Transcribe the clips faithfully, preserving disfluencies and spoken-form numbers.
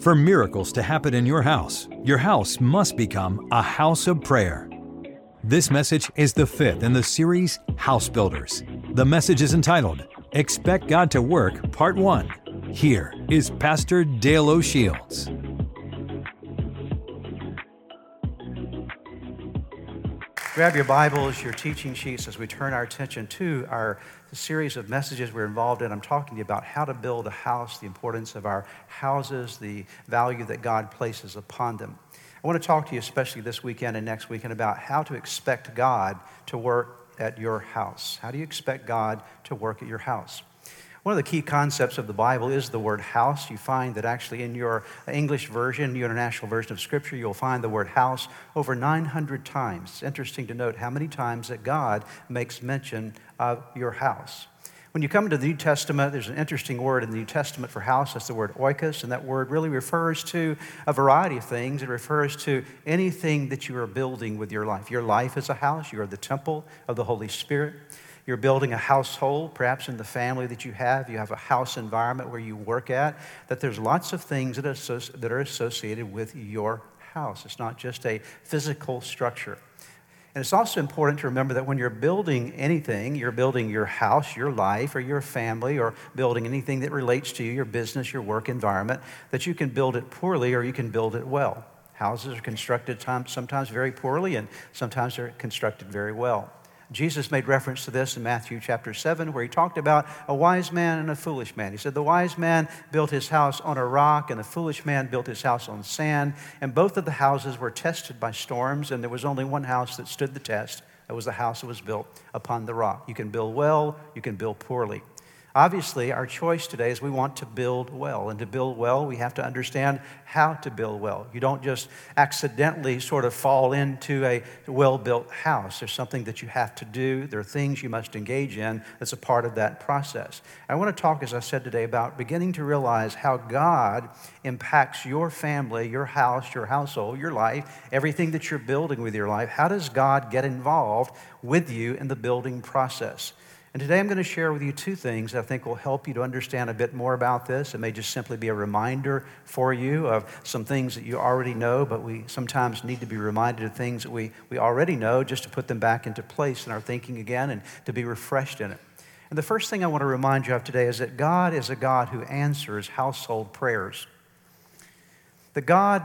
For miracles to happen in your house, your house must become a house of prayer. This message is the fifth in the series, House Builders. The message is entitled, Expect God to Work, Part one. Here is Pastor Dale O'Shields. Grab your Bibles, your teaching sheets, as we turn our attention to our series of messages we're involved in. I'm talking to you about how to build a house, the importance of our houses, the value that God places upon them. I want to talk to you, especially this weekend and next weekend, about how to expect God to work at your house. How do you expect God to work at your house? One of the key concepts of the Bible is the word house. You find that actually in your English version, your international version of Scripture, you'll find the word house over nine hundred times. It's interesting to note how many times that God makes mention of your house. When you come to the New Testament, there's an interesting word in the New Testament for house. That's the word oikos, and that word really refers to a variety of things. It refers to anything that you are building with your life. Your life is a house. You are the temple of the Holy Spirit. You're building a household, perhaps in the family that you have. You have a house environment where you work at, that there's lots of things that are associated with your house. It's not just a physical structure. And it's also important to remember that when you're building anything, you're building your house, your life, or your family, or building anything that relates to you, your business, your work environment, that you can build it poorly or you can build it well. Houses are constructed sometimes very poorly and sometimes they're constructed very well. Jesus made reference to this in Matthew chapter seven, where he talked about a wise man and a foolish man. He said, the wise man built his house on a rock, and the foolish man built his house on sand. And both of the houses were tested by storms, and there was only one house that stood the test. That was the house that was built upon the rock. You can build well, you can build poorly. Obviously, our choice today is we want to build well. And to build well, we have to understand how to build well. You don't just accidentally sort of fall into a well-built house. There's something that you have to do. There are things you must engage in that's a part of that process. I want to talk, as I said today, about beginning to realize how God impacts your family, your house, your household, your life, everything that you're building with your life. How does God get involved with you in the building process? And today I'm going to share with you two things that I think will help you to understand a bit more about this. It may just simply be a reminder for you of some things that you already know, but we sometimes need to be reminded of things that we, we already know just to put them back into place in our thinking again and to be refreshed in it. And the first thing I want to remind you of today is that God is a God who answers household prayers. That God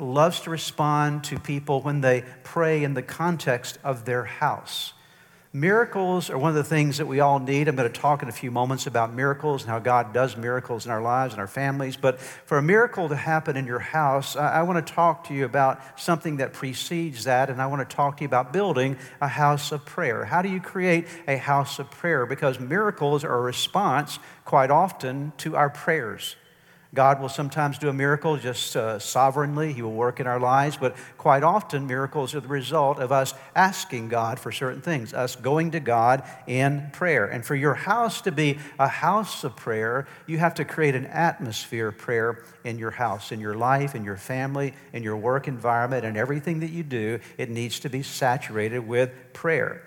loves to respond to people when they pray in the context of their house. Miracles are one of the things that we all need. I'm going to talk in a few moments about miracles and how God does miracles in our lives and our families. But for a miracle to happen in your house, I want to talk to you about something that precedes that, and I want to talk to you about building a house of prayer. How do you create a house of prayer? Because miracles are a response quite often to our prayers. God will sometimes do a miracle just uh, sovereignly. He will work in our lives, but quite often miracles are the result of us asking God for certain things, us going to God in prayer. And for your house to be a house of prayer, you have to create an atmosphere of prayer in your house, in your life, in your family, in your work environment, and everything that you do, it needs to be saturated with prayer.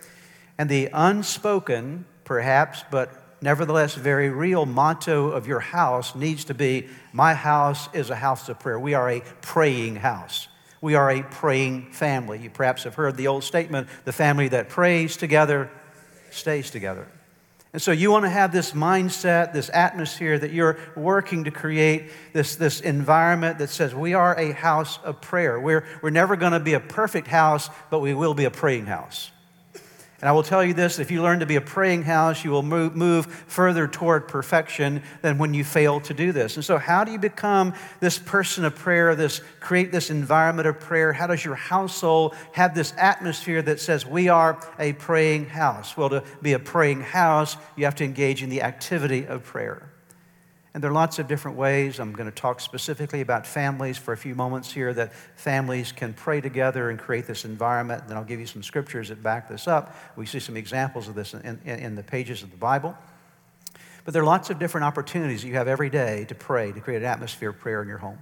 And the unspoken, perhaps, but nevertheless, very real motto of your house needs to be, my house is a house of prayer. We are a praying house. We are a praying family. You perhaps have heard the old statement, the family that prays together stays together. And so you want to have this mindset, this atmosphere that you're working to create, this, this environment that says we are a house of prayer. We're, we're never going to be a perfect house, but we will be a praying house. And I will tell you this, if you learn to be a praying house, you will move, move further toward perfection than when you fail to do this. And so how do you become this person of prayer, this create this environment of prayer? How does your household have this atmosphere that says we are a praying house? Well, to be a praying house, you have to engage in the activity of prayer. And there are lots of different ways. I'm going to talk specifically about families for a few moments here, that families can pray together and create this environment. And then I'll give you some scriptures that back this up. We see some examples of this in, in, in the pages of the Bible. But there are lots of different opportunities that you have every day to pray, to create an atmosphere of prayer in your home.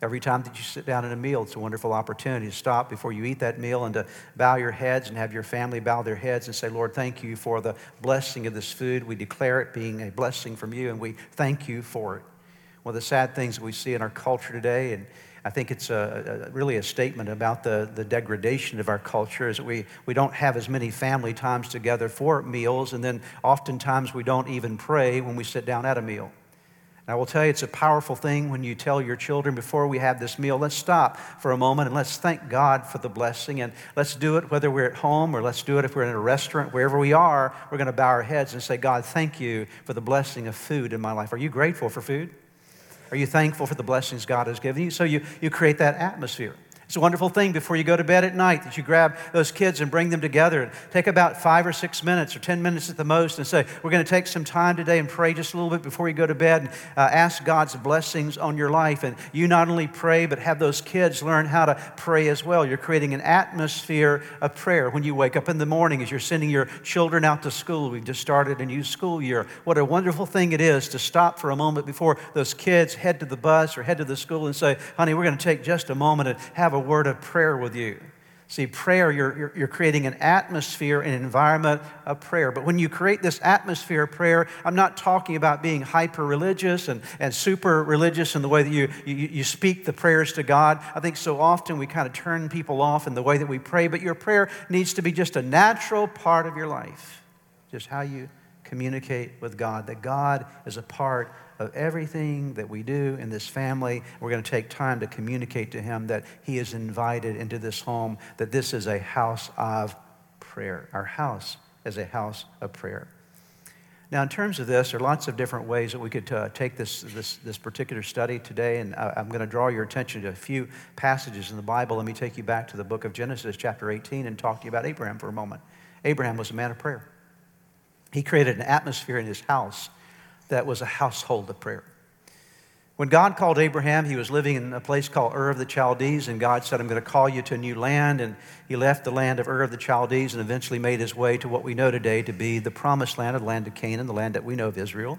Every time that you sit down at a meal, it's a wonderful opportunity to stop before you eat that meal and to bow your heads and have your family bow their heads and say, Lord, thank you for the blessing of this food. We declare it being a blessing from you, and we thank you for it. one of the sad things that we see in our culture today, and I think it's a, a, really a statement about the, the degradation of our culture, is that we, we don't have as many family times together for meals, and then oftentimes we don't even pray when we sit down at a meal. And I will tell you, it's a powerful thing when you tell your children, before we have this meal, let's stop for a moment and let's thank God for the blessing, and let's do it whether we're at home or let's do it if we're in a restaurant. Wherever we are, we're going to bow our heads and say, God, thank you for the blessing of food in my life. Are you grateful for food? Are you thankful for the blessings God has given you? So you, you create that atmosphere. It's a wonderful thing before you go to bed at night that you grab those kids and bring them together and take about five or six minutes or ten minutes at the most and say, we're going to take some time today and pray just a little bit before you go to bed and uh, ask God's blessings on your life. And you not only pray, but have those kids learn how to pray as well. You're creating an atmosphere of prayer when you wake up in the morning as you're sending your children out to school. We've just started a new school year. What a wonderful thing it is to stop for a moment before those kids head to the bus or head to the school and say, honey, we're going to take just a moment and have a a word of prayer with you. See, prayer, you're, you're, you're creating an atmosphere, an environment of prayer. But when you create this atmosphere of prayer, I'm not talking about being hyper-religious and, and super-religious in the way that you, you, you speak the prayers to God. I think so often we kind of turn people off in the way that we pray, but your prayer needs to be just a natural part of your life, just how you communicate with God, that God is a part of everything that we do in this family. We're going to take time to communicate to him that he is invited into this home, that this is a house of prayer. Our house is a house of prayer. Now, in terms of this, there are lots of different ways that we could uh, take this, this, this particular study today, and I, I'm going to draw your attention to a few passages in the Bible. Let me take you back to the book of Genesis, chapter eighteen, and talk to you about Abraham for a moment. Abraham was a man of prayer. He created an atmosphere in his house that was a household of prayer. When God called Abraham, he was living in a place called Ur of the Chaldees, and God said, I'm going to call you to a new land, and he left the land of Ur of the Chaldees and eventually made his way to what we know today to be the promised land, the land of Canaan, the land that we know of Israel.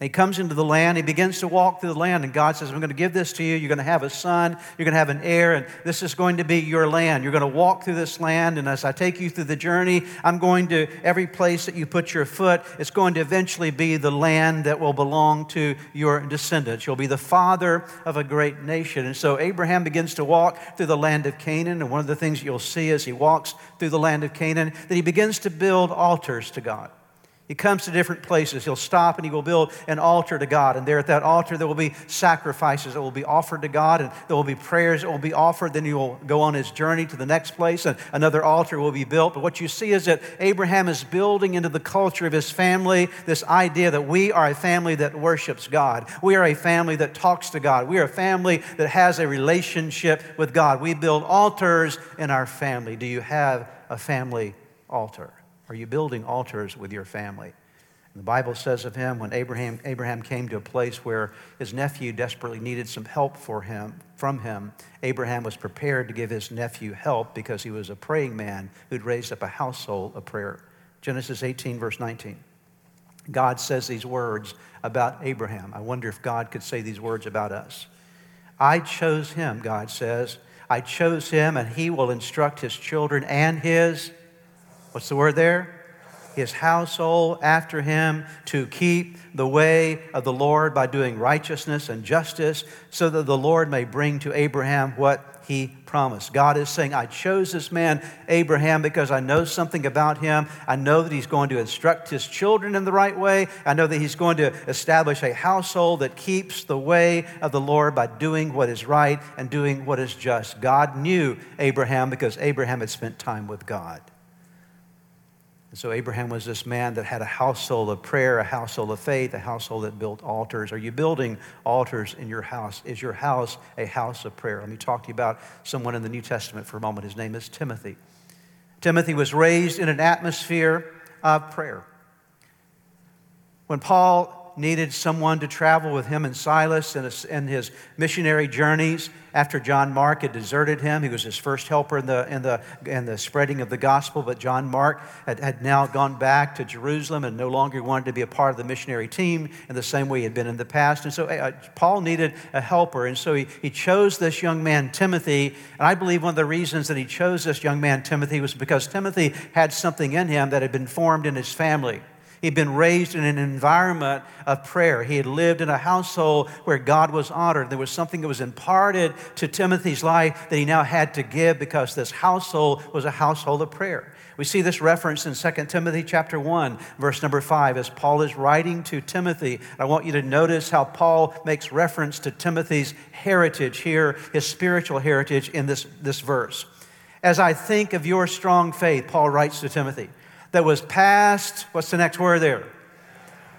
And he comes into the land, he begins to walk through the land, and God says, I'm going to give this to you, you're going to have a son, you're going to have an heir, and this is going to be your land. You're going to walk through this land, and as I take you through the journey, I'm going to, every place that you put your foot, it's going to eventually be the land that will belong to your descendants. You'll be the father of a great nation. And so Abraham begins to walk through the land of Canaan, and one of the things you'll see as he walks through the land of Canaan, that he begins to build altars to God. He comes to different places. He'll stop and he will build an altar to God. And there at that altar, there will be sacrifices that will be offered to God, and there will be prayers that will be offered. Then he will go on his journey to the next place, and another altar will be built. But what you see is that Abraham is building into the culture of his family this idea that we are a family that worships God. We are a family that talks to God. We are a family that has a relationship with God. We build altars in our family. Do you have a family altar? Are you building altars with your family? And the Bible says of him, when Abraham, Abraham came to a place where his nephew desperately needed some help for him, from him, Abraham was prepared to give his nephew help because he was a praying man who'd raised up a household of prayer. Genesis eighteen, verse nineteen. God says these words about Abraham. I wonder if God could say these words about us. I chose him, God says. I chose him, and he will instruct his children and his What's the word there? His household after him, to keep the way of the Lord by doing righteousness and justice, so that the Lord may bring to Abraham what he promised. God is saying, I chose this man, Abraham, because I know something about him. I know that he's going to instruct his children in the right way. I know that he's going to establish a household that keeps the way of the Lord by doing what is right and doing what is just. God knew Abraham because Abraham had spent time with God. And so Abraham was this man that had a household of prayer, a household of faith, a household that built altars. Are you building altars in your house? Is your house a house of prayer? Let me talk to you about someone in the New Testament for a moment. His name is Timothy. Timothy was raised in an atmosphere of prayer. When Paul needed someone to travel with him and Silas in, a, in his missionary journeys after John Mark had deserted him. He was his first helper in the, in the, in the spreading of the gospel, but John Mark had, had now gone back to Jerusalem and no longer wanted to be a part of the missionary team in the same way he had been in the past. And so uh, Paul needed a helper, and so he, he chose this young man, Timothy, and I believe one of the reasons that he chose this young man, Timothy, was because Timothy had something in him that had been formed in his family. He'd been raised in an environment of prayer. He had lived in a household where God was honored. There was something that was imparted to Timothy's life that he now had to give because this household was a household of prayer. We see this reference in Second Timothy chapter one, verse number five, as Paul is writing to Timothy. I want you to notice how Paul makes reference to Timothy's heritage here, his spiritual heritage in this, this verse. As I think of your strong faith, Paul writes to Timothy, that was passed, what's the next word there?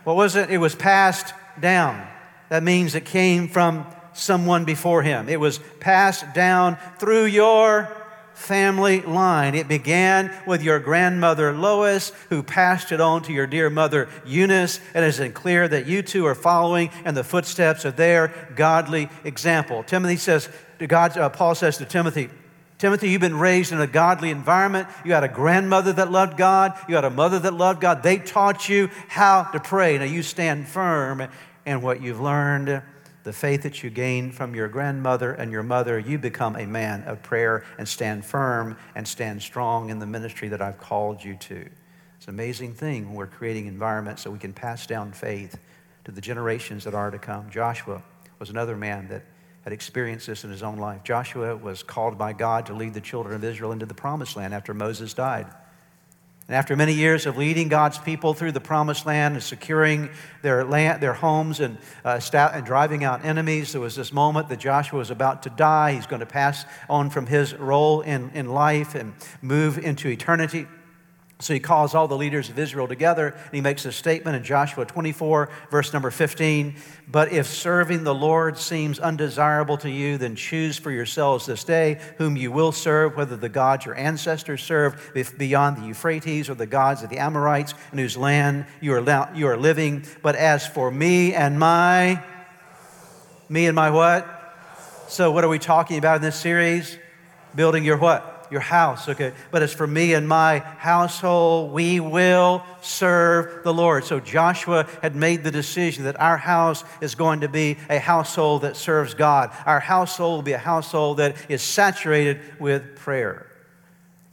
What was it? It was passed down. That means it came from someone before him. It was passed down through your family line. It began with your grandmother Lois, who passed it on to your dear mother Eunice, and it is clear that you two are following in the footsteps of their godly example. Timothy says, to God, uh, Paul says to Timothy, Timothy, you've been raised in a godly environment. You had a grandmother that loved God. You had a mother that loved God. They taught you how to pray. Now you stand firm in what you've learned. The faith that you gained from your grandmother and your mother, you become a man of prayer and stand firm and stand strong in the ministry that I've called you to. It's an amazing thing when we're creating environments so we can pass down faith to the generations that are to come. Joshua was another man that had experienced this in his own life. Joshua was called by God to lead the children of Israel into the promised land after Moses died. And after many years of leading God's people through the promised land and securing their land, their homes and, uh, and driving out enemies, there was this moment that Joshua was about to die. He's going to pass on from his role in, in life and move into eternity. So he calls all the leaders of Israel together, and he makes a statement in Joshua twenty-four, verse number fifteen. But if serving the Lord seems undesirable to you, then choose for yourselves this day whom you will serve, whether the gods your ancestors served beyond the Euphrates or the gods of the Amorites in whose land you are you are living. But as for me and my, me and my what? So what are we talking about in this series? Building your what? Your house, okay? But as for me and my household, we will serve the Lord. So Joshua had made the decision that our house is going to be a household that serves God. Our household will be a household that is saturated with prayer.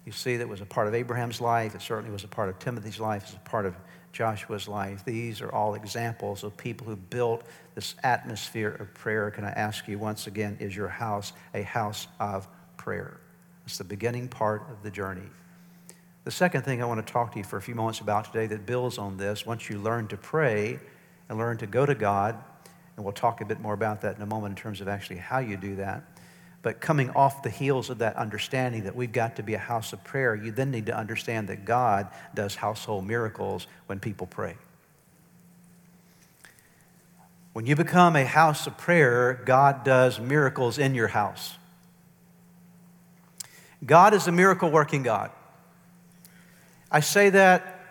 You see, that was a part of Abraham's life. It certainly was a part of Timothy's life. It's a part of Joshua's life. These are all examples of people who built this atmosphere of prayer. Can I ask you once again, is your house a house of prayer? It's the beginning part of the journey. The second thing I want to talk to you for a few moments about today that builds on this, once you learn to pray and learn to go to God, and we'll talk a bit more about that in a moment in terms of actually how you do that, but coming off the heels of that understanding that we've got to be a house of prayer, you then need to understand that God does household miracles when people pray. When you become a house of prayer, God does miracles in your house. God is a miracle-working God. I say that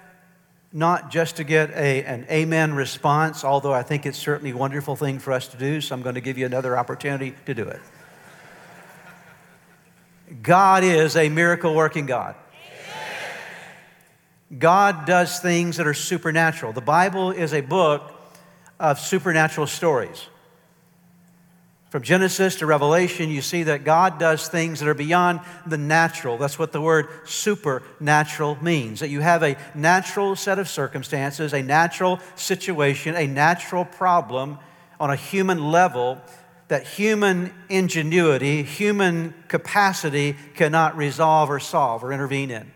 not just to get a, an amen response, although I think it's certainly a wonderful thing for us to do, so I'm going to give you another opportunity to do it. God is a miracle-working God. Amen. God does things that are supernatural. The Bible is a book of supernatural stories. From Genesis to Revelation, you see that God does things that are beyond the natural. That's what the word supernatural means, that you have a natural set of circumstances, a natural situation, a natural problem on a human level that human ingenuity, human capacity cannot resolve or solve or intervene in.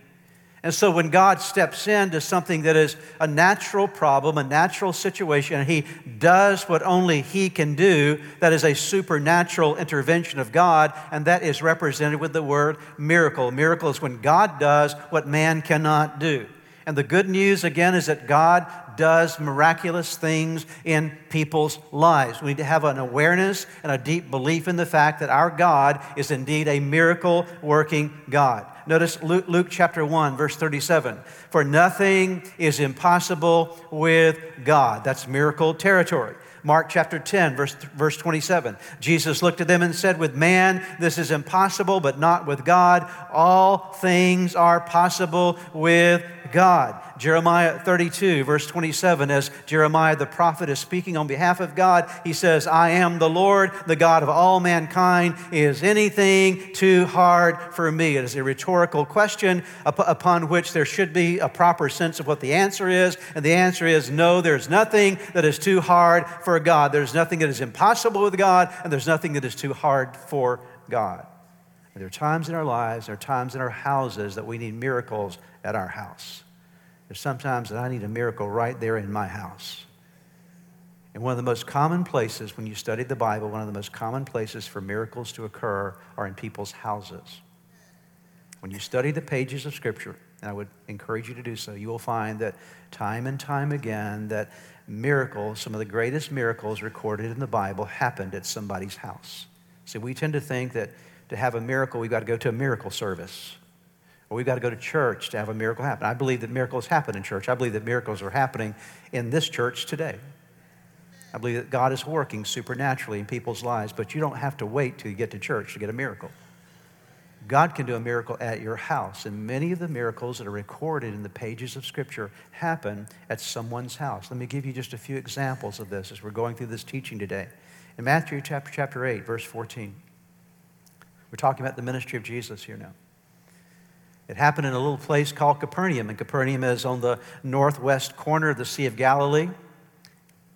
And so when God steps into something that is a natural problem, a natural situation, and he does what only he can do, that is a supernatural intervention of God, and that is represented with the word miracle. Miracle is when God does what man cannot do. And the good news, again, is that God does miraculous things in people's lives. We need to have an awareness and a deep belief in the fact that our God is indeed a miracle-working God. Notice Luke, Luke chapter one, verse thirty-seven. For nothing is impossible with God. That's miracle territory. Mark chapter ten, verse, verse twenty-seven. Jesus looked at them and said, with man, this is impossible, but not with God. All things are possible with God. Jeremiah thirty-two, verse twenty-seven, as Jeremiah the prophet is speaking on behalf of God, he says, I am the Lord, the God of all mankind. Is anything too hard for me? It is a rhetorical question up- upon which there should be a proper sense of what the answer is, and the answer is no, there's nothing that is too hard for God. There's nothing that is impossible with God, and there's nothing that is too hard for God. There are times in our lives, there are times in our houses that we need miracles at our house. There's sometimes that I need a miracle right there in my house. And one of the most common places, when you study the Bible, one of the most common places for miracles to occur are in people's houses. When you study the pages of Scripture, and I would encourage you to do so, you will find that time and time again that miracles, some of the greatest miracles recorded in the Bible, happened at somebody's house. See, we tend to think that to have a miracle, we've got to go to a miracle service. Or we've got to go to church to have a miracle happen. I believe that miracles happen in church. I believe that miracles are happening in this church today. I believe that God is working supernaturally in people's lives, but you don't have to wait till you get to church to get a miracle. God can do a miracle at your house, and many of the miracles that are recorded in the pages of Scripture happen at someone's house. Let me give you just a few examples of this as we're going through this teaching today. In Matthew chapter, chapter eight, verse fourteen, we're talking about the ministry of Jesus here now. It happened in a little place called Capernaum, and Capernaum is on the northwest corner of the Sea of Galilee.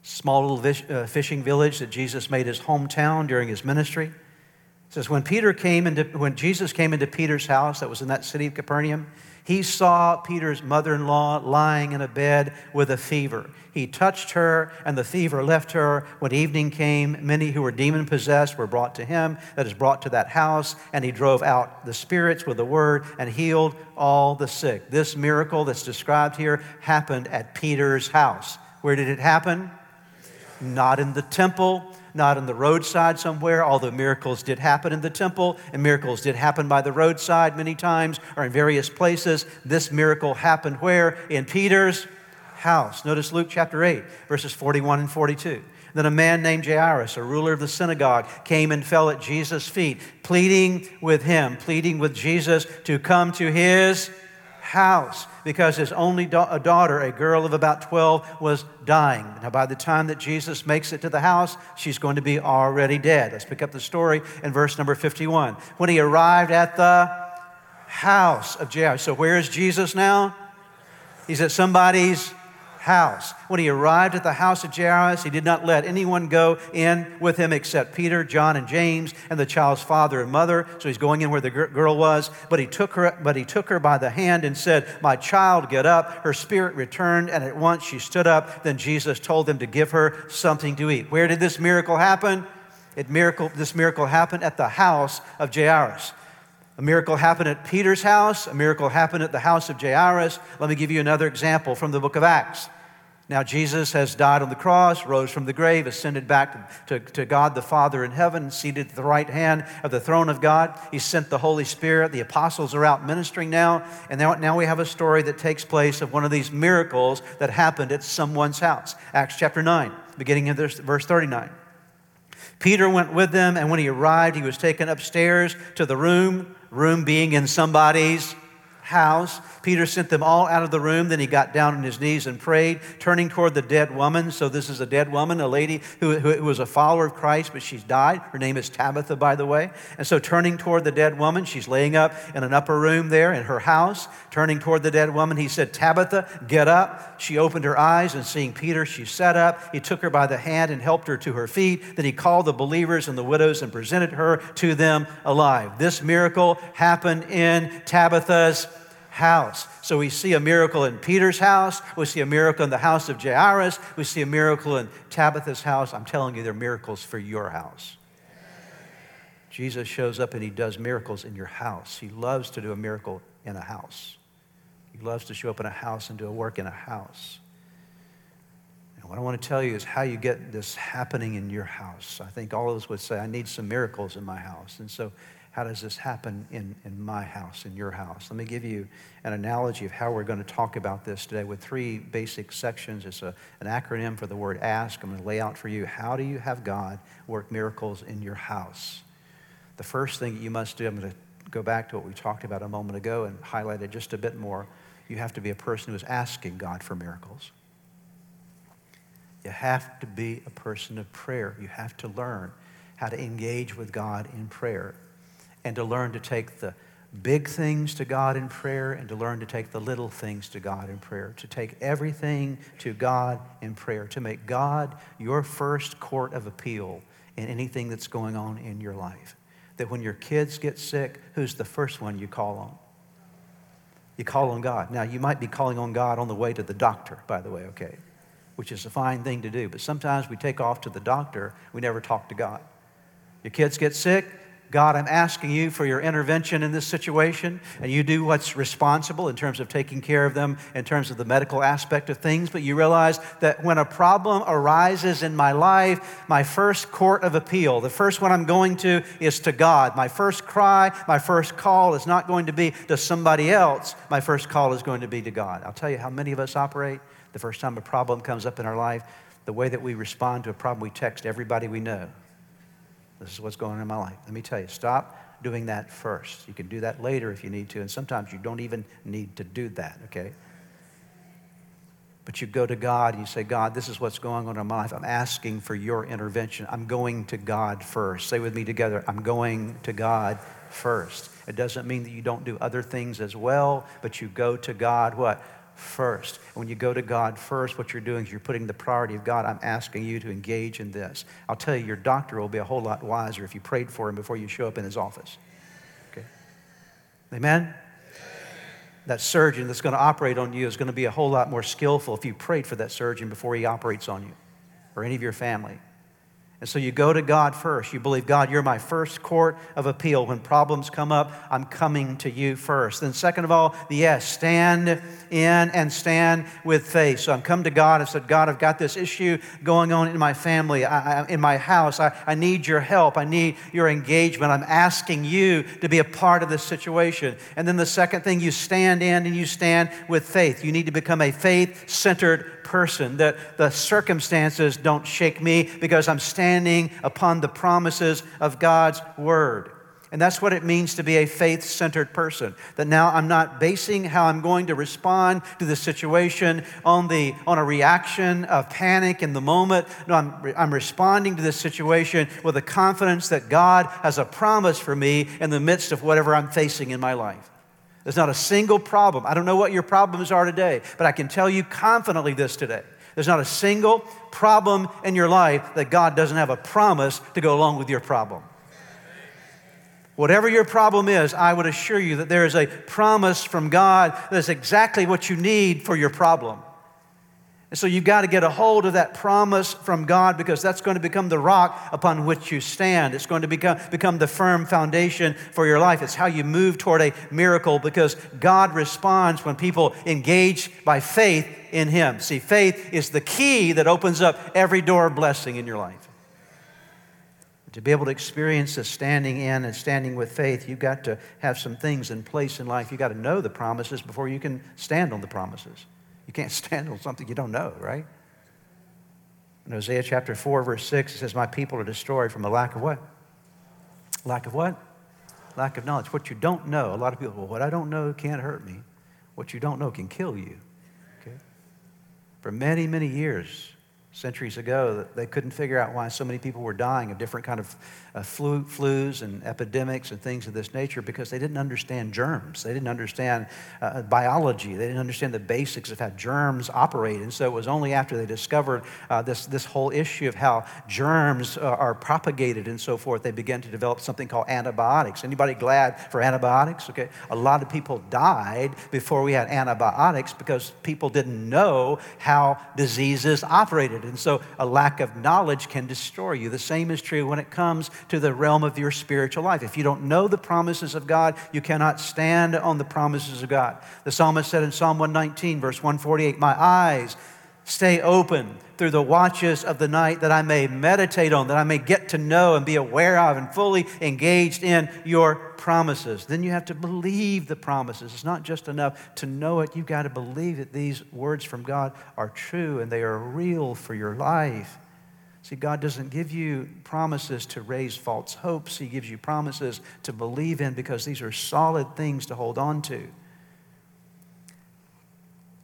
Small little fishing village that Jesus made his hometown during his ministry. It says, when Peter came into, when Jesus came into Peter's house that was in that city of Capernaum, he saw Peter's mother-in-law lying in a bed with a fever. He touched her, and the fever left her. When evening came, many who were demon-possessed were brought to him, that is, brought to that house, and he drove out the spirits with the word and healed all the sick. This miracle that's described here happened at Peter's house. Where did it happen? Not in the temple. Not on the roadside somewhere, although miracles did happen in the temple, and miracles did happen by the roadside many times or in various places. This miracle happened where? In Peter's house. Notice Luke chapter eight, verses forty-one and forty-two. Then a man named Jairus, a ruler of the synagogue, came and fell at Jesus' feet, pleading with him, pleading with Jesus to come to his house, because his only da- a daughter, a girl of about twelve, was dying. Now, by the time that Jesus makes it to the house, she's going to be already dead. Let's pick up the story in verse number fifty-one. When he arrived at the house of Jairus. So where is Jesus now? He's at somebody's house. When he arrived at the house of Jairus, he did not let anyone go in with him except Peter, John, and James, and the child's father and mother. So he's going in where the girl was. But he took her, but he took her by the hand and said, "My child, get up." Her spirit returned, and at once she stood up. Then Jesus told them to give her something to eat. Where did this miracle happen? It miracle. This miracle happened at the house of Jairus. A miracle happened at Peter's house. A miracle happened at the house of Jairus. Let me give you another example from the book of Acts. Now Jesus has died on the cross, rose from the grave, ascended back to, to, to God the Father in heaven, seated at the right hand of the throne of God. He sent the Holy Spirit. The apostles are out ministering now. And now, now we have a story that takes place of one of these miracles that happened at someone's house. Acts chapter nine, beginning in verse thirty-nine. Peter went with them, and when he arrived, he was taken upstairs to the room, room being in somebody's house. Peter sent them all out of the room. Then he got down on his knees and prayed, turning toward the dead woman. So this is a dead woman, a lady who, who was a follower of Christ, but she's died. Her name is Tabitha, by the way. And so turning toward the dead woman, she's laying up in an upper room there in her house. Turning toward the dead woman, he said, "Tabitha, get up." She opened her eyes, and seeing Peter, she sat up. He took her by the hand and helped her to her feet. Then he called the believers and the widows and presented her to them alive. This miracle happened in Tabitha's house. So we see a miracle in Peter's house. We see a miracle in the house of Jairus. We see a miracle in Tabitha's house. I'm telling you, there are miracles for your house. Jesus shows up and he does miracles in your house. He loves to do a miracle in a house. He loves to show up in a house and do a work in a house. And what I want to tell you is how you get this happening in your house. I think all of us would say, I need some miracles in my house. And so how does this happen in, in my house, in your house? Let me give you an analogy of how we're going to talk about this today with three basic sections. It's a, an acronym for the word ask. I'm going to lay out for you, how do you have God work miracles in your house? The first thing you must do, I'm going to go back to what we talked about a moment ago and highlight it just a bit more, You have to be a person who is asking God for miracles. You have to be a person of prayer. You have to learn how to engage with God in prayer and to learn to take the big things to God in prayer and to learn to take the little things to God in prayer, to take everything to God in prayer, to make God your first court of appeal in anything that's going on in your life. That when your kids get sick, who's the first one you call on? You call on God. Now, you might be calling on God on the way to the doctor, by the way, okay, which is a fine thing to do. But sometimes we take off to the doctor. We never talk to God. Your kids get sick. God, I'm asking you for your intervention in this situation, and you do what's responsible in terms of taking care of them, in terms of the medical aspect of things, but you realize that when a problem arises in my life, my first court of appeal, the first one I'm going to is to God. My first cry, my first call is not going to be to somebody else. My first call is going to be to God. I'll tell you how many of us operate. The first time a problem comes up in our life, the way that we respond to a problem, we text everybody we know. This is what's going on in my life. Let me tell you, stop doing that first. You can do that later if you need to, and sometimes you don't even need to do that, okay? But you go to God and you say, God, this is what's going on in my life. I'm asking for your intervention. I'm going to God first. Say with me together, I'm going to God first. It doesn't mean that you don't do other things as well, but you go to God what? First. And when you go to God first, what you're doing is you're putting the priority of God. I'm asking you to engage in this. I'll tell you, your doctor will be a whole lot wiser if you prayed for him before you show up in his office. Okay? Amen? Amen. That surgeon that's going to operate on you is going to be a whole lot more skillful if you prayed for that surgeon before he operates on you or any of your family. And so you go to God first. You believe, God, you're my first court of appeal. When problems come up, I'm coming to you first. Then second of all, the yes, stand in and stand with faith. So I've come to God and said, God, I've got this issue going on in my family, I, I, in my house. I, I need your help. I need your engagement. I'm asking you to be a part of this situation. And then the second thing, you stand in and you stand with faith. You need to become a faith-centered person, that the circumstances don't shake me because I'm standing upon the promises of God's word. And that's what it means to be a faith-centered person, that now I'm not basing how I'm going to respond to the situation on the on a reaction of panic in the moment. No, I'm, I'm responding to this situation with a confidence that God has a promise for me in the midst of whatever I'm facing in my life. There's not a single problem. I don't know what your problems are today, but I can tell you confidently this today. There's not a single problem in your life that God doesn't have a promise to go along with your problem. Whatever your problem is, I would assure you that there is a promise from God that's exactly what you need for your problem. And so you've got to get a hold of that promise from God, because that's going to become the rock upon which you stand. It's going to become, become the firm foundation for your life. It's how you move toward a miracle, because God responds when people engage by faith in Him. See, faith is the key that opens up every door of blessing in your life. To be able to experience this standing in and standing with faith, you've got to have some things in place in life. You've got to know the promises before you can stand on the promises. You can't stand on something you don't know, right? In Hosea chapter four, verse six, it says, my people are destroyed from a lack of what? Lack of what? Lack of knowledge. What you don't know, a lot of people, well, what I don't know can't hurt me. What you don't know can kill you, okay? For many, many years, centuries ago, they couldn't figure out why so many people were dying of different kind of uh, flu, flus and epidemics and things of this nature, because they didn't understand germs. They didn't understand uh, biology. They didn't understand the basics of how germs operate. And so it was only after they discovered uh, this, this whole issue of how germs uh, are propagated and so forth, they began to develop something called antibiotics. Anybody glad for antibiotics? Okay, a lot of people died before we had antibiotics because people didn't know how diseases operated. And so a lack of knowledge can destroy you. The same is true when it comes to the realm of your spiritual life. If you don't know the promises of God, you cannot stand on the promises of God. The psalmist said in Psalm one nineteen, verse one forty-eight, my eyes stay open through the watches of the night, that I may meditate on, that I may get to know and be aware of and fully engaged in your promises. Then you have to believe the promises. It's not just enough to know it. You've got to believe that these words from God are true and they are real for your life. See, God doesn't give you promises to raise false hopes. He gives you promises to believe in, because these are solid things to hold on to.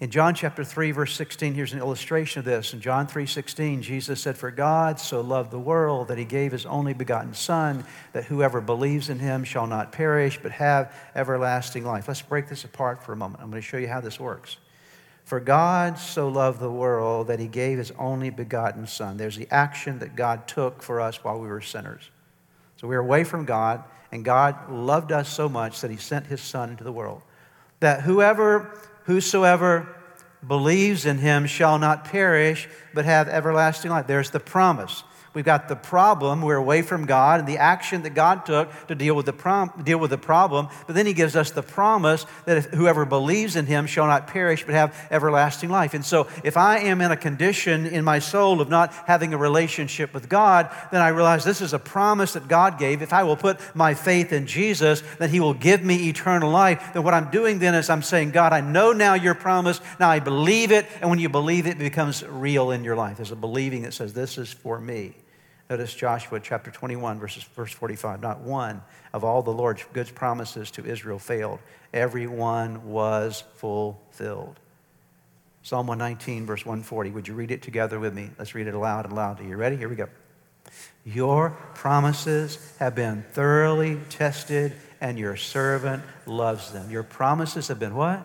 In John chapter three, verse sixteen, here's an illustration of this. In John three sixteen, Jesus said, "For God so loved the world that he gave his only begotten Son, that whoever believes in him shall not perish, but have everlasting life." Let's break this apart for a moment. I'm going to show you how this works. For God so loved the world that he gave his only begotten Son. There's the action that God took for us while we were sinners. So we were away from God, and God loved us so much that he sent his Son into the world. That whoever, whosoever believes in him shall not perish, but have everlasting life. There's the promise. We've got the problem. We're away from God, and the action that God took to deal with the prom- deal with the problem. But then he gives us the promise that if whoever believes in him shall not perish but have everlasting life. And so if I am in a condition in my soul of not having a relationship with God, then I realize this is a promise that God gave. If I will put my faith in Jesus, then he will give me eternal life. Then what I'm doing then is I'm saying, God, I know now your promise. Now I believe it. And when you believe it, it becomes real in your life. There's a believing that says this is for me. Notice Joshua chapter twenty-one, verses, verse forty-five. Not one of all the Lord's good promises to Israel failed. Every one was fulfilled. Psalm one nineteen, verse one forty. Would you read it together with me? Let's read it aloud and loud. Are you ready? Here we go. Your promises have been thoroughly tested, and your servant loves them. Your promises have been what?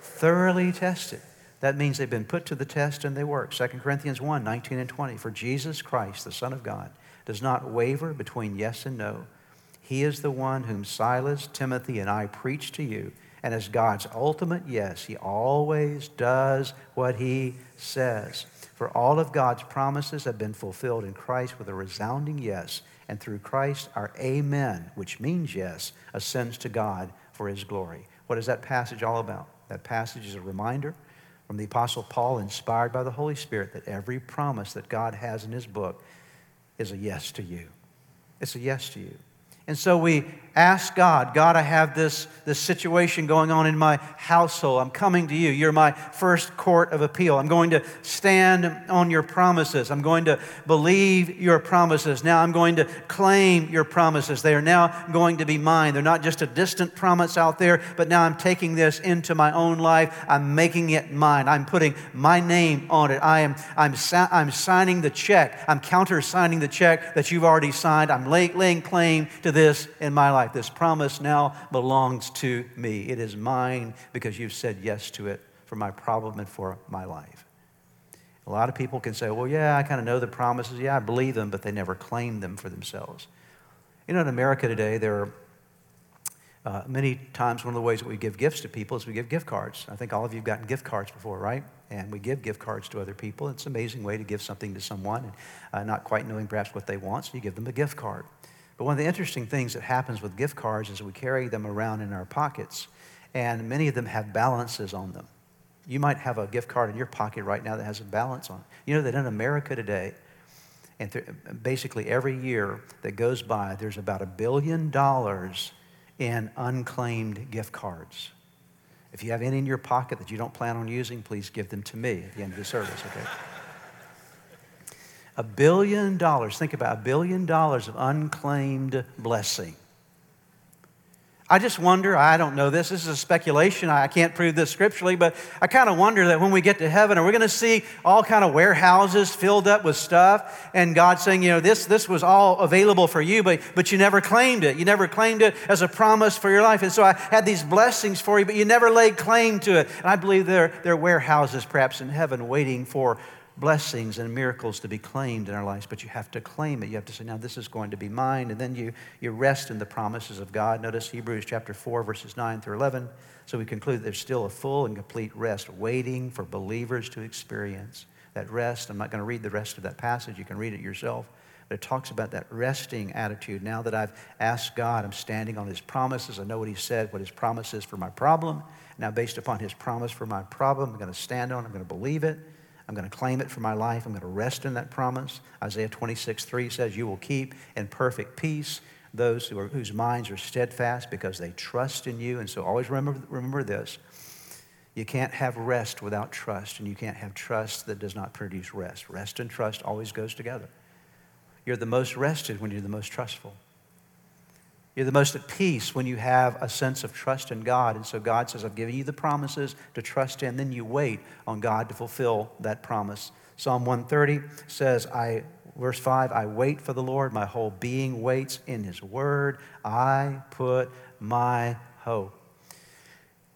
Thoroughly tested. That means they've been put to the test and they work. Second Corinthians one, nineteen and twenty. For Jesus Christ, the Son of God, does not waver between yes and no. He is the one whom Silas, Timothy, and I preach to you. And as God's ultimate yes, he always does what he says. For all of God's promises have been fulfilled in Christ with a resounding yes. And through Christ, our amen, which means yes, ascends to God for his glory. What is that passage all about? That passage is a reminder from the Apostle Paul, inspired by the Holy Spirit, that every promise that God has in his book is a yes to you. It's a yes to you. And so we ask God, God, I have this, this situation going on in my household. I'm coming to you. You're my first court of appeal. I'm going to stand on your promises. I'm going to believe your promises. Now I'm going to claim your promises. They are now going to be mine. They're not just a distant promise out there, but now I'm taking this into my own life. I'm making it mine. I'm putting my name on it. I am, I'm, I'm signing the check. I'm countersigning the check that you've already signed. I'm laying claim to this in my life. This promise now belongs to me. It is mine because you've said yes to it for my problem and for my life. A lot of people can say, well, yeah, I kind of know the promises. Yeah, I believe them, but they never claim them for themselves. You know, in America today, there are uh, many times one of the ways that we give gifts to people is we give gift cards. I think all of you have gotten gift cards before, right? And we give gift cards to other people. It's an amazing way to give something to someone, and uh, not quite knowing perhaps what they want, so you give them a gift card. But one of the interesting things that happens with gift cards is we carry them around in our pockets, and many of them have balances on them. You might have a gift card in your pocket right now that has a balance on it. You know that in America today, and th- basically every year that goes by, there's about a billion dollars in unclaimed gift cards. If you have any in your pocket that you don't plan on using, please give them to me at the end of the service, okay? A billion dollars, think about a billion dollars of unclaimed blessing. I just wonder, I don't know this, this is a speculation, I can't prove this scripturally, but I kind of wonder that when we get to heaven, are we going to see all kind of warehouses filled up with stuff and God saying, you know, this this was all available for you, but, but you never claimed it. You never claimed it as a promise for your life. And so I had these blessings for you, but you never laid claim to it. And I believe there, there are warehouses perhaps in heaven waiting for blessings and miracles to be claimed in our lives, but you have to claim it. You have to say, now this is going to be mine, and then you, you rest in the promises of God. Notice Hebrews chapter four, verses nine through eleven. So we conclude there's still a full and complete rest waiting for believers to experience. That rest, I'm not going to read the rest of that passage. You can read it yourself. But it talks about that resting attitude. Now that I've asked God, I'm standing on his promises. I know what he said, what his promise is for my problem. Now based upon his promise for my problem, I'm going to stand on it. I'm going to believe it. I'm going to claim it for my life. I'm going to rest in that promise. Isaiah twenty-six three says, you will keep in perfect peace those who are, whose minds are steadfast because they trust in you. And so always remember, remember this. You can't have rest without trust, and you can't have trust that does not produce rest. Rest and trust always goes together. You're the most rested when you're the most trustful. You're the most at peace when you have a sense of trust in God. And so God says, I've given you the promises to trust in. Then you wait on God to fulfill that promise. Psalm one thirty says, I, verse five, I wait for the Lord. My whole being waits in his word. I put my hope.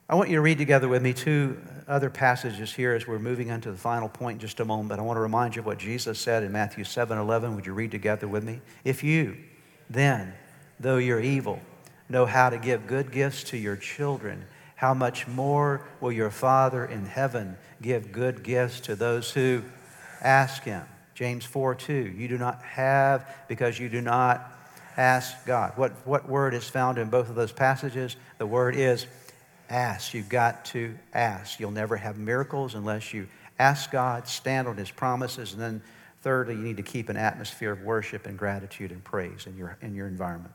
I want you to read together with me two other passages here as we're moving on to the final point in just a moment. But I want to remind you of what Jesus said in Matthew seven eleven. Would you read together with me? If you then, though you're evil, know how to give good gifts to your children, how much more will your Father in heaven give good gifts to those who ask him? James four two, you do not have because you do not ask God. What, what word is found in both of those passages? The word is ask. You've got to ask. You'll never have miracles unless you ask God, stand on his promises, and then thirdly, you need to keep an atmosphere of worship and gratitude and praise in your, in your environment.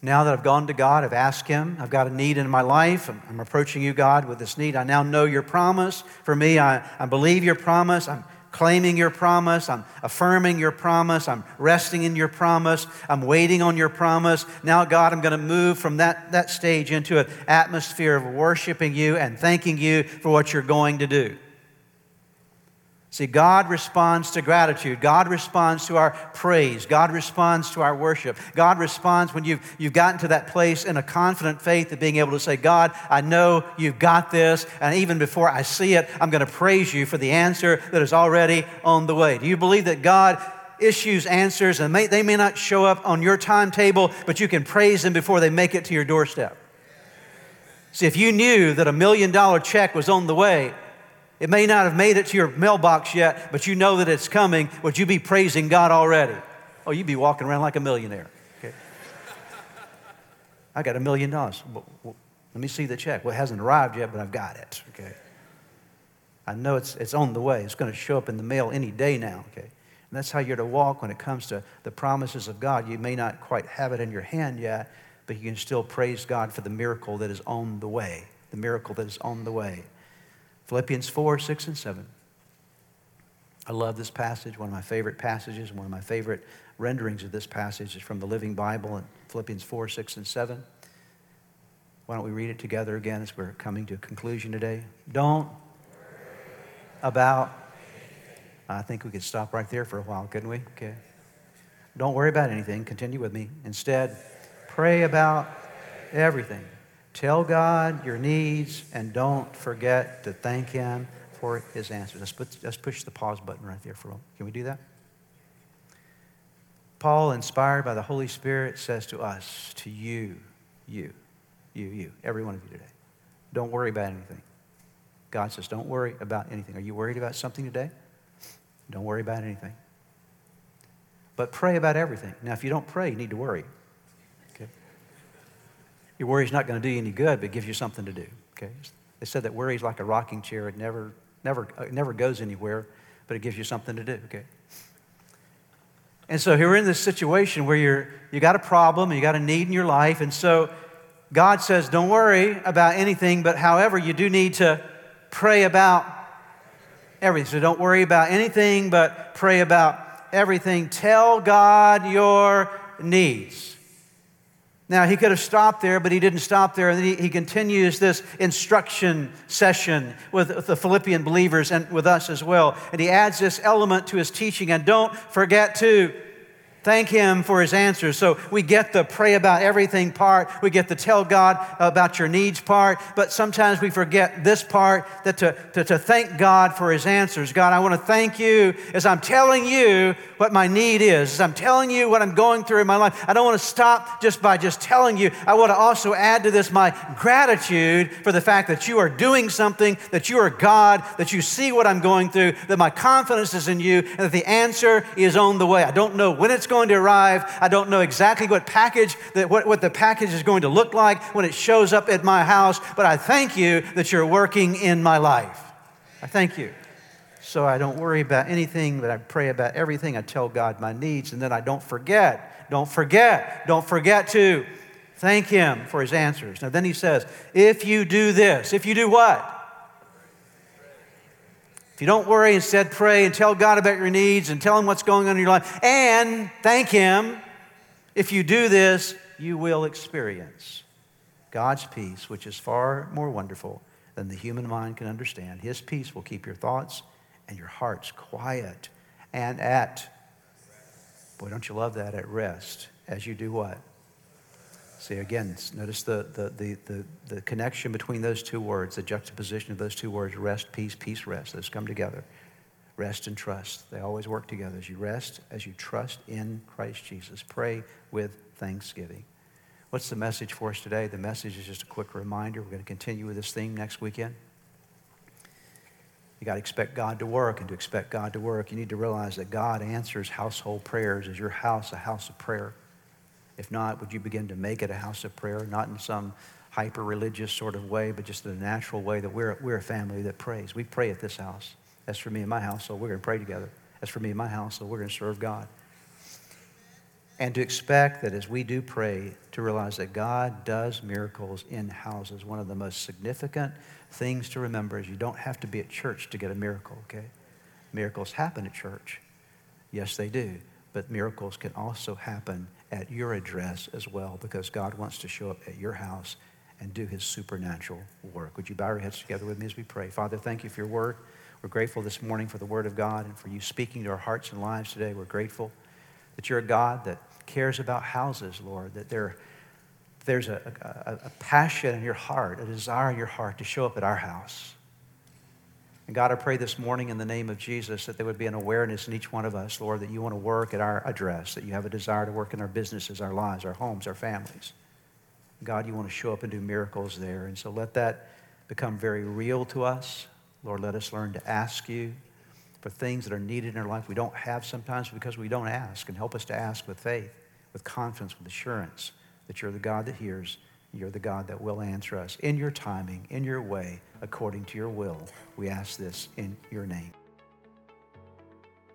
Now that I've gone to God, I've asked him, I've got a need in my life. I'm, I'm approaching you, God, with this need. I now know your promise. For me, I, I believe your promise. I'm claiming your promise. I'm affirming your promise. I'm resting in your promise. I'm waiting on your promise. Now, God, I'm going to move from that, that stage into an atmosphere of worshiping you and thanking you for what you're going to do. See, God responds to gratitude. God responds to our praise. God responds to our worship. God responds when you've, you've gotten to that place in a confident faith of being able to say, God, I know you've got this, and even before I see it, I'm going to praise you for the answer that is already on the way. Do you believe that God issues answers, and may, they may not show up on your timetable, but you can praise them before they make it to your doorstep? See, if you knew that a million dollar check was on the way, it may not have made it to your mailbox yet, but you know that it's coming. Would you be praising God already? Oh, you'd be walking around like a millionaire. Okay. I got a million dollars. Let me see the check. Well, it hasn't arrived yet, but I've got it. Okay. I know it's it's on the way. It's going to show up in the mail any day now. Okay. And that's how you're to walk when it comes to the promises of God. You may not quite have it in your hand yet, but you can still praise God for the miracle that is on the way. The miracle that is on the way. Philippians four, six, and seven. I love this passage, one of my favorite passages, one of my favorite renderings of this passage is from the Living Bible in Philippians four, six, and seven. Why don't we read it together again as we're coming to a conclusion today? Don't about, I think we could stop right there for a while, couldn't we? Okay. Don't worry about anything, continue with me. Instead, pray about everything. Tell God your needs and don't forget to thank him for his answers. Let's, put, let's push the pause button right there for a moment. Can we do that? Paul, inspired by the Holy Spirit, says to us, to you, you, you, you, every one of you today, don't worry about anything. God says, don't worry about anything. Are you worried about something today? Don't worry about anything. But pray about everything. Now, if you don't pray, you need to worry. Your worry's not going to do you any good, but it gives you something to do, okay? They said that worry's like a rocking chair. It never never, it never goes anywhere, but it gives you something to do, okay? And so here we're in this situation where you're, you got a problem, you got a need in your life, and so God says, don't worry about anything, but however, you do need to pray about everything. So don't worry about anything, but pray about everything. Tell God your needs. Now, he could have stopped there, but he didn't stop there. And he, he continues this instruction session with, with the Philippian believers and with us as well. And he adds this element to his teaching. And don't forget to thank him for his answers. So we get the pray about everything part. We get the tell God about your needs part. But sometimes we forget this part, that to, to, to thank God for his answers. God, I want to thank you as I'm telling you what my need is. As I'm telling you what I'm going through in my life. I don't want to stop just by just telling you. I want to also add to this my gratitude for the fact that you are doing something, that you are God, that you see what I'm going through, that my confidence is in you, and that the answer is on the way. I don't know when it's going to arrive. I don't know exactly what package, that what, what the package is going to look like when it shows up at my house, but I thank you that you're working in my life. I thank you. So I don't worry about anything, but I pray about everything. I tell God my needs, and then I don't forget, don't forget, don't forget to thank him for his answers. Now then he says, if you do this, if you do what? If you don't worry, instead pray and tell God about your needs and tell him what's going on in your life and thank him If you do this, you will experience God's peace, which is far more wonderful than the human mind can understand. His peace will keep your thoughts and your hearts quiet and at, boy, don't you love that, at rest, as you do what? See, again, notice the, the, the, the, the connection between those two words, the juxtaposition of those two words, rest, peace, peace, rest. Those come together. Rest and trust. They always work together. As you rest, as you trust in Christ Jesus. Pray with thanksgiving. What's the message for us today? The message is just a quick reminder. We're going to continue with this theme next weekend. You got to expect God to work, and to expect God to work, you need to realize that God answers household prayers. Is your house a house of prayer? If not, would you begin to make it a house of prayer? Not in some hyper-religious sort of way, but just in a natural way that we're, we're a family that prays. We pray at this house. As for me and my household, we're going to pray together. As for me and my household, we're going to serve God. And to expect that as we do pray, to realize that God does miracles in houses. One of the most significant things to remember is you don't have to be at church to get a miracle, okay? Miracles happen at church. Yes, they do. But miracles can also happen at your address as well, because God wants to show up at your house and do his supernatural work. Would you bow your heads together with me as we pray? Father, thank you for your word. We're grateful this morning for the word of God and for you speaking to our hearts and lives today. We're grateful that you're a God that cares about houses, Lord, that there, there's a, a, a passion in your heart, a desire in your heart to show up at our house. And God, I pray this morning in the name of Jesus that there would be an awareness in each one of us, Lord, that you want to work at our address, that you have a desire to work in our businesses, our lives, our homes, our families. God, you want to show up and do miracles there. And so let that become very real to us. Lord, let us learn to ask you for things that are needed in our life we don't have sometimes because we don't ask, and help us to ask with faith, with confidence, with assurance that you're the God that hears, you're the God that will answer us in your timing, in your way, according to your will. We ask this in your name.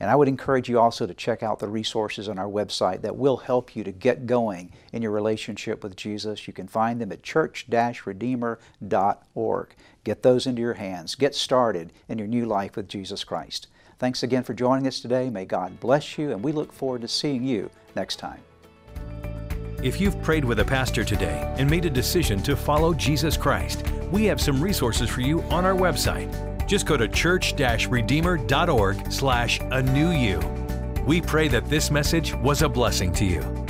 And I would encourage you also to check out the resources on our website that will help you to get going in your relationship with Jesus. You can find them at church dash redeemer dot org. Get those into your hands. Get started in your new life with Jesus Christ. Thanks again for joining us today. May God bless you, and we look forward to seeing you next time. If you've prayed with a pastor today and made a decision to follow Jesus Christ, we have some resources for you on our website. Just go to church dash redeemer dot org slash a new you. We pray that this message was a blessing to you.